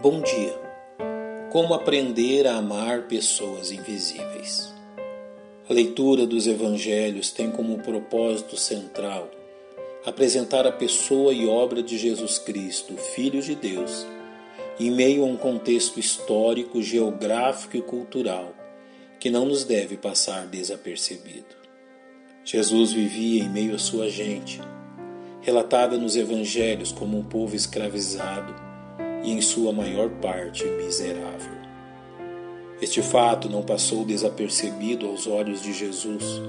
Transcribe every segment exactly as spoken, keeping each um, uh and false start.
Bom dia. Como aprender a amar pessoas invisíveis? A leitura dos evangelhos tem como propósito central apresentar a pessoa e obra de Jesus Cristo, Filho de Deus, em meio a um contexto histórico, geográfico e cultural que não nos deve passar desapercebido. Jesus vivia em meio à sua gente, relatada nos evangelhos como um povo escravizado, e em sua maior parte miserável. Este fato não passou desapercebido aos olhos de Jesus,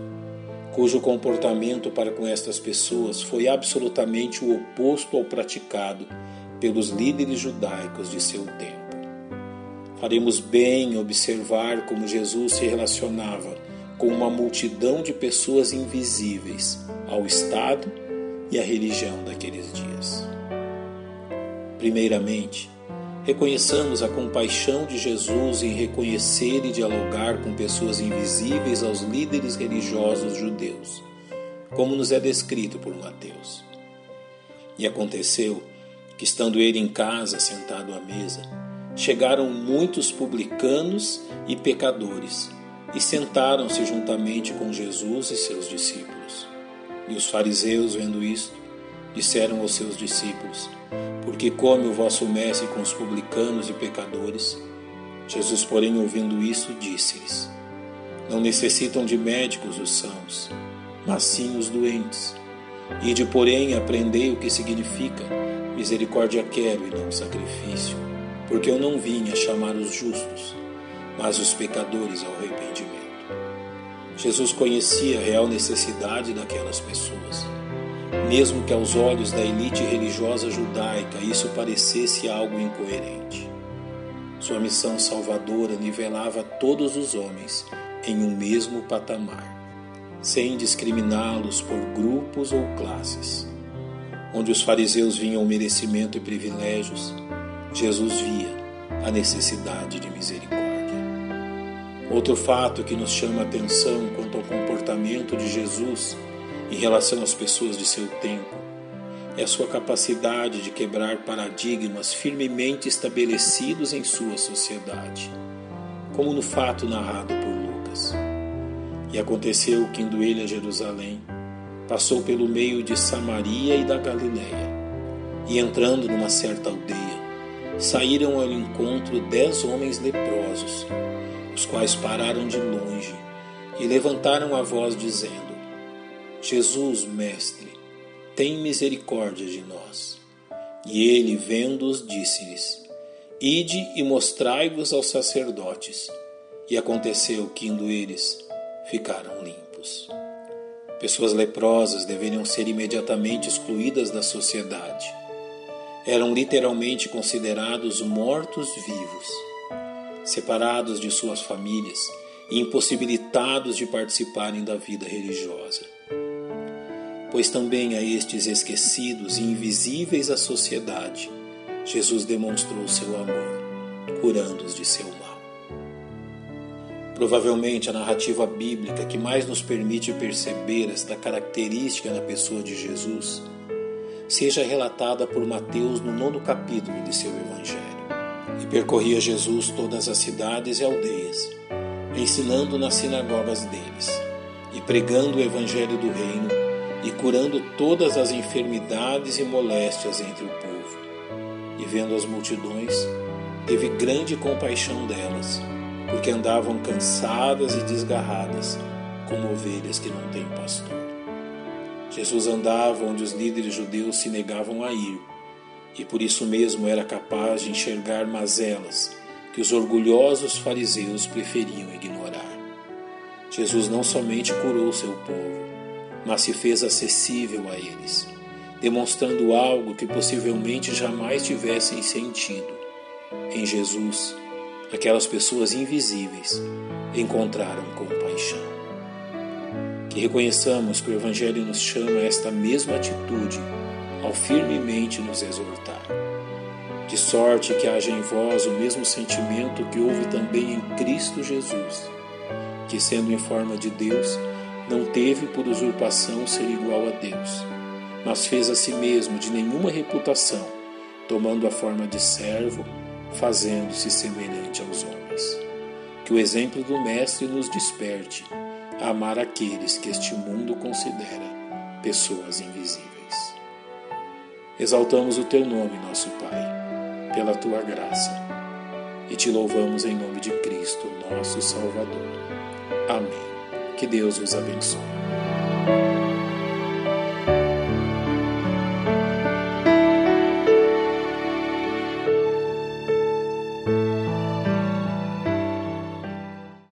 cujo comportamento para com estas pessoas foi absolutamente o oposto ao praticado pelos líderes judaicos de seu tempo. Faremos bem em observar como Jesus se relacionava com uma multidão de pessoas invisíveis ao Estado e à religião daqueles dias. Primeiramente, reconheçamos a compaixão de Jesus em reconhecer e dialogar com pessoas invisíveis aos líderes religiosos judeus, como nos é descrito por Mateus. E aconteceu que, estando ele em casa, sentado à mesa, chegaram muitos publicanos e pecadores e sentaram-se juntamente com Jesus e seus discípulos. E os fariseus, vendo isto, disseram aos seus discípulos: porque come o vosso mestre com os publicanos e pecadores? Jesus, porém, ouvindo isso, disse-lhes: não necessitam de médicos os sãos, mas sim os doentes. Ide, porém, aprendei o que significa: misericórdia quero e não sacrifício, porque eu não vim a chamar os justos, mas os pecadores ao arrependimento. Jesus conhecia a real necessidade daquelas pessoas. Mesmo que aos olhos da elite religiosa judaica isso parecesse algo incoerente. Sua missão salvadora nivelava todos os homens em um mesmo patamar, sem discriminá-los por grupos ou classes. Onde os fariseus vinham merecimento e privilégios, Jesus via a necessidade de misericórdia. Outro fato que nos chama a atenção quanto ao comportamento de Jesus em relação às pessoas de seu tempo, é a sua capacidade de quebrar paradigmas firmemente estabelecidos em sua sociedade, como no fato narrado por Lucas. E aconteceu que, indo ele a Jerusalém, passou pelo meio de Samaria e da Galileia, e entrando numa certa aldeia, saíram ao encontro dez homens leprosos, os quais pararam de longe e levantaram a voz dizendo: Jesus, mestre, tem misericórdia de nós. E ele, vendo-os, disse-lhes: ide e mostrai-vos aos sacerdotes. E aconteceu que, indo eles, ficaram limpos. Pessoas leprosas deveriam ser imediatamente excluídas da sociedade. Eram literalmente considerados mortos-vivos, separados de suas famílias e impossibilitados de participarem da vida religiosa. Pois também a estes esquecidos e invisíveis à sociedade, Jesus demonstrou seu amor, curando-os de seu mal. Provavelmente a narrativa bíblica que mais nos permite perceber esta característica na pessoa de Jesus seja relatada por Mateus no nono capítulo de seu evangelho. E percorria Jesus todas as cidades e aldeias, ensinando nas sinagogas deles, e pregando o evangelho do reino, e curando todas as enfermidades e moléstias entre o povo. E vendo as multidões, teve grande compaixão delas, porque andavam cansadas e desgarradas, como ovelhas que não têm pastor. Jesus andava onde os líderes judeus se negavam a ir, e por isso mesmo era capaz de enxergar mazelas que os orgulhosos fariseus preferiam ignorar. Jesus não somente curou seu povo, mas se fez acessível a eles, demonstrando algo que possivelmente jamais tivessem sentido. Em Jesus, aquelas pessoas invisíveis encontraram compaixão. Que reconheçamos que o Evangelho nos chama a esta mesma atitude ao firmemente nos exortar. De sorte que haja em vós o mesmo sentimento que houve também em Cristo Jesus, que, sendo em forma de Deus, não teve por usurpação ser igual a Deus, mas fez a si mesmo de nenhuma reputação, tomando a forma de servo, fazendo-se semelhante aos homens. Que o exemplo do Mestre nos desperte a amar aqueles que este mundo considera pessoas invisíveis. Exaltamos o teu nome, nosso Pai, pela tua graça, e te louvamos em nome de Cristo, nosso Salvador. Amém. Que Deus os abençoe.